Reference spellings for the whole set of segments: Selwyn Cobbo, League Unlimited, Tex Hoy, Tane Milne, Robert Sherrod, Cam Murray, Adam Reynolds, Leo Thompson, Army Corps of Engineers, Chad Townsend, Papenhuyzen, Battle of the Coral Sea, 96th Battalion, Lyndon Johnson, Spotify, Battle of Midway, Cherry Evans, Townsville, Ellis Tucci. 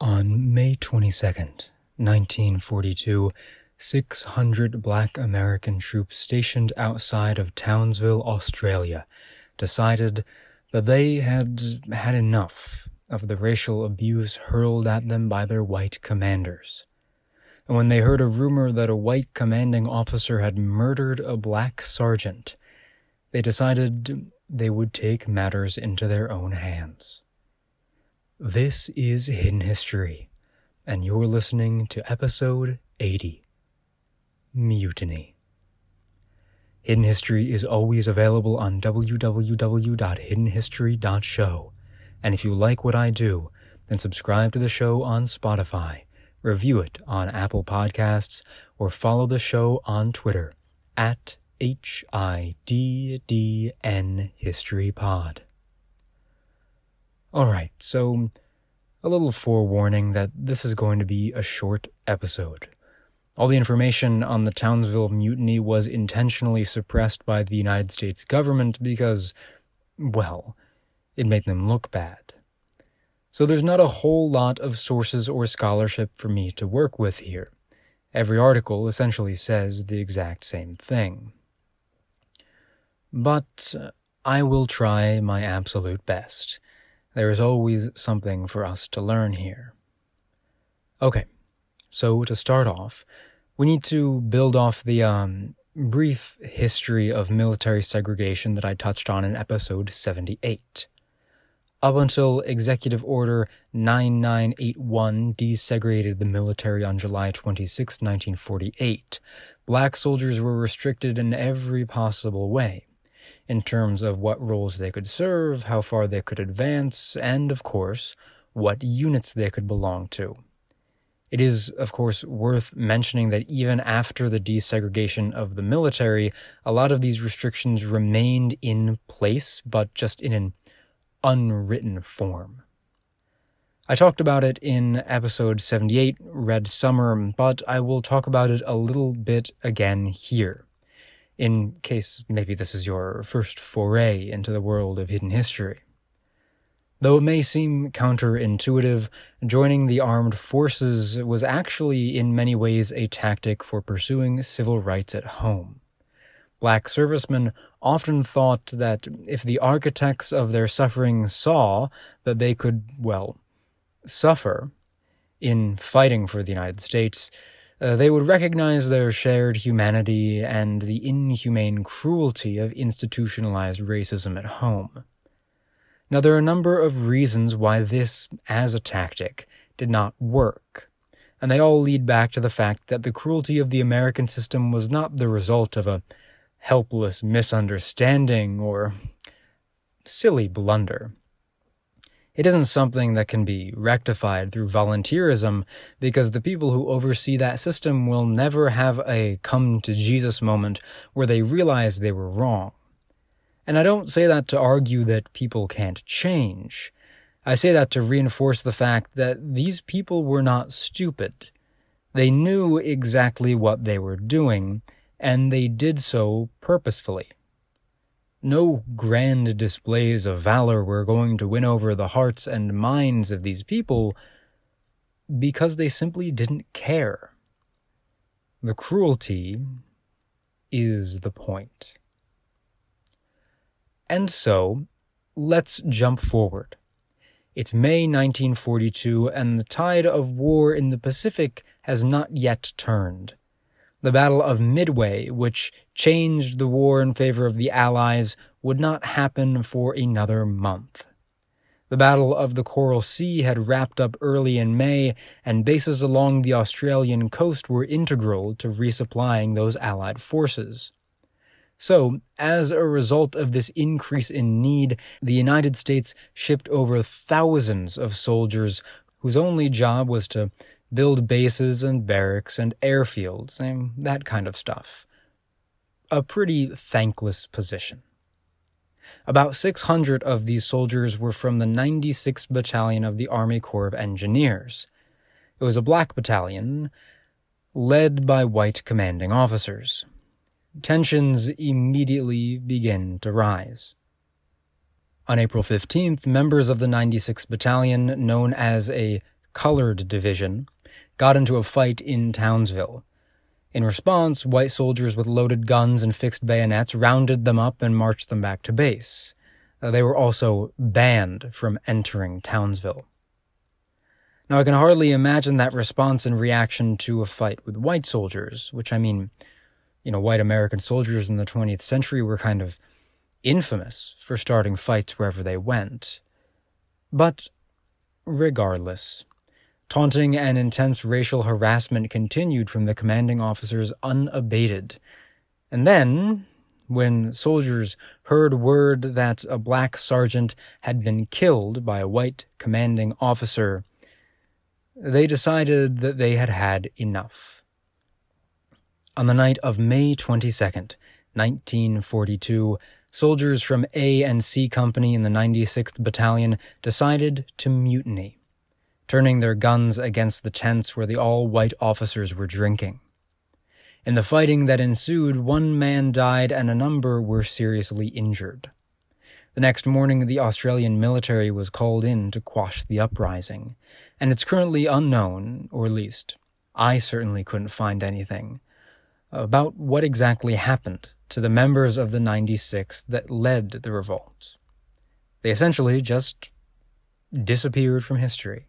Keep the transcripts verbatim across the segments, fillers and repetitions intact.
On May twenty-second, nineteen forty-two, six hundred black American troops stationed outside of Townsville, Australia, decided that they had had enough of the racial abuse hurled at them by their white commanders. And when they heard a rumor that a white commanding officer had murdered a black sergeant, they decided they would take matters into their own hands. This is Hidden History, and you're listening to Episode eighty, Mutiny. Hidden History is always available on w w w dot hidden history dot show, and if you like what I do, then subscribe to the show on Spotify, review it on Apple Podcasts, or follow the show on Twitter at H I D D N History Pod. Alright, so a little forewarning that this is going to be a short episode. All the information on the Townsville Mutiny was intentionally suppressed by the United States government because, well, it made them look bad. So there's not a whole lot of sources or scholarship for me to work with here. Every article essentially says the exact same thing. But I will try my absolute best. There is always something for us to learn here. Okay, so to start off, we need to build off the um, brief history of military segregation that I touched on in Episode seventy-eight. Up until Executive Order nine nine eight one desegregated the military on July twenty-sixth, nineteen forty-eight, black soldiers were restricted in every possible way, in terms of what roles they could serve, how far they could advance, and, of course, what units they could belong to. It is, of course, worth mentioning that even after the desegregation of the military, a lot of these restrictions remained in place, but just in an unwritten form. I talked about it in Episode seventy-eight, Red Summer, but I will talk about it a little bit again here, in case maybe this is your first foray into the world of Hidden History. Though it may seem counterintuitive, joining the armed forces was actually in many ways a tactic for pursuing civil rights at home. Black servicemen often thought that if the architects of their suffering saw that they could, well, suffer in fighting for the United States, uh, they would recognize their shared humanity and the inhumane cruelty of institutionalized racism at home. Now, there are a number of reasons why this, as a tactic, did not work, and they all lead back to the fact that the cruelty of the American system was not the result of a helpless misunderstanding or silly blunder. It isn't something that can be rectified through volunteerism, because the people who oversee that system will never have a come-to-Jesus moment where they realize they were wrong. And I don't say that to argue that people can't change. I say that to reinforce the fact that these people were not stupid. They knew exactly what they were doing, and they did so purposefully. No grand displays of valor were going to win over the hearts and minds of these people, because they simply didn't care. The cruelty is the point. And so, let's jump forward. It's May nineteen forty-two, and the tide of war in the Pacific has not yet turned. The Battle of Midway, which changed the war in favor of the Allies, would not happen for another month. The Battle of the Coral Sea had wrapped up early in May, and bases along the Australian coast were integral to resupplying those Allied forces. So, as a result of this increase in need, the United States shipped over thousands of soldiers whose only job was to build bases and barracks and airfields and that kind of stuff. A pretty thankless position. About six hundred of these soldiers were from the ninety-sixth Battalion of the Army Corps of Engineers. It was a black battalion led by white commanding officers. Tensions immediately begin to rise. On April fifteenth, members of the ninety-sixth Battalion, known as a colored division, got into a fight in Townsville. In response, white soldiers with loaded guns and fixed bayonets rounded them up and marched them back to base. They were also banned from entering Townsville. Now, I can hardly imagine that response in reaction to a fight with white soldiers, which, I mean, you know, white American soldiers in the twentieth century were kind of infamous for starting fights wherever they went. But regardless, taunting and intense racial harassment continued from the commanding officers unabated. And then, when soldiers heard word that a black sergeant had been killed by a white commanding officer, they decided that they had had enough. On the night of May twenty-second, nineteen forty-two, soldiers from A and C Company in the ninety-sixth Battalion decided to mutiny, turning their guns against the tents where the all-white officers were drinking. In the fighting that ensued, one man died and a number were seriously injured. The next morning, the Australian military was called in to quash the uprising, and it's currently unknown, or at least, I certainly couldn't find anything, about what exactly happened to the members of the ninety-sixth that led the revolt. They essentially just disappeared from history.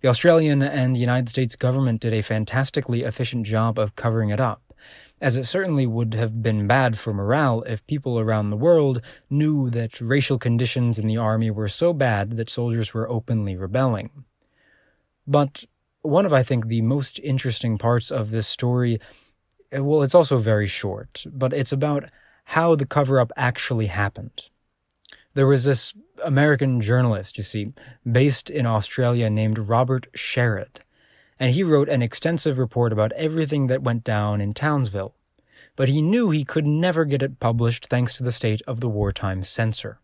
The Australian and United States government did a fantastically efficient job of covering it up, as it certainly would have been bad for morale if people around the world knew that racial conditions in the army were so bad that soldiers were openly rebelling. But one of, I think, the most interesting parts of this story, well, it's also very short, but it's about how the cover-up actually happened. There was this American journalist, you see, based in Australia named Robert Sherrod, and he wrote an extensive report about everything that went down in Townsville. But he knew he could never get it published thanks to the state of the wartime censor.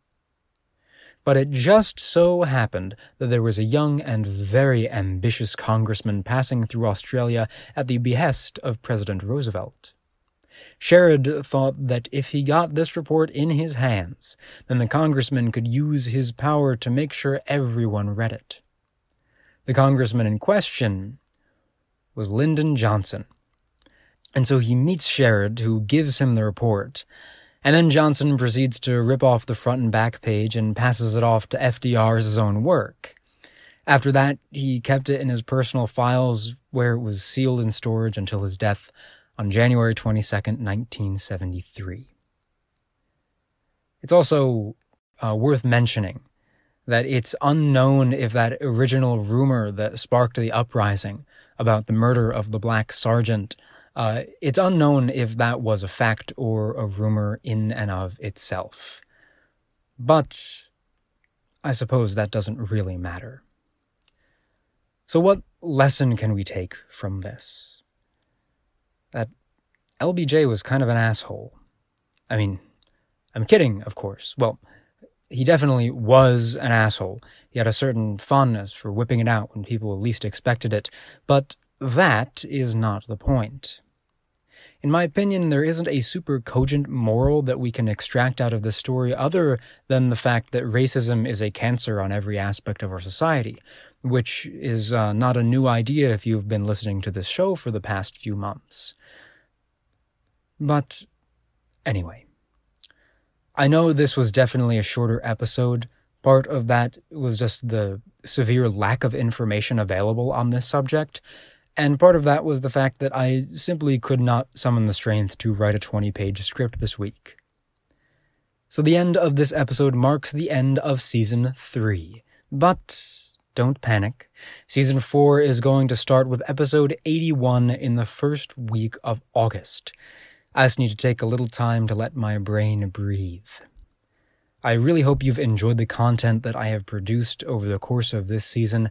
But it just so happened that there was a young and very ambitious congressman passing through Australia at the behest of President Roosevelt. Sherrod thought that if he got this report in his hands, then the congressman could use his power to make sure everyone read it. The congressman in question was Lyndon Johnson. And so he meets Sherrod, who gives him the report, and then Johnson proceeds to rip off the front and back page and passes it off to F D R's own work. After that, he kept it in his personal files, where it was sealed in storage until his death on January twenty-second, nineteen seventy-three. It's also uh, worth mentioning that it's unknown if that original rumor that sparked the uprising about the murder of the black sergeant, uh, it's unknown if that was a fact or a rumor in and of itself. But I suppose that doesn't really matter. So what lesson can we take from this? That L B J was kind of an asshole. I mean, I'm kidding, of course. Well, he definitely was an asshole. He had a certain fondness for whipping it out when people least expected it, but that is not the point. In my opinion, there isn't a super cogent moral that we can extract out of this story other than the fact that racism is a cancer on every aspect of our society, which is uh, not a new idea if you've been listening to this show for the past few months. But anyway, I know this was definitely a shorter episode. Part of that was just the severe lack of information available on this subject, and part of that was the fact that I simply could not summon the strength to write a twenty-page script this week. So the end of this episode marks the end of Season three, but don't panic. Season four is going to start with Episode eighty-one in the first week of August. I just need to take a little time to let my brain breathe. I really hope you've enjoyed the content that I have produced over the course of this season.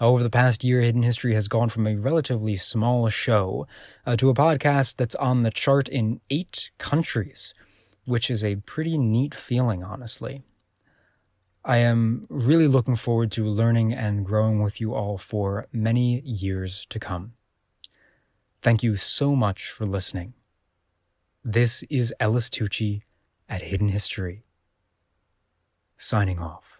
Over the past year, Hidden History has gone from a relatively small show uh, to a podcast that's on the chart in eight countries, which is a pretty neat feeling, honestly. I am really looking forward to learning and growing with you all for many years to come. Thank you so much for listening. This is Ellis Tucci at Hidden History, signing off.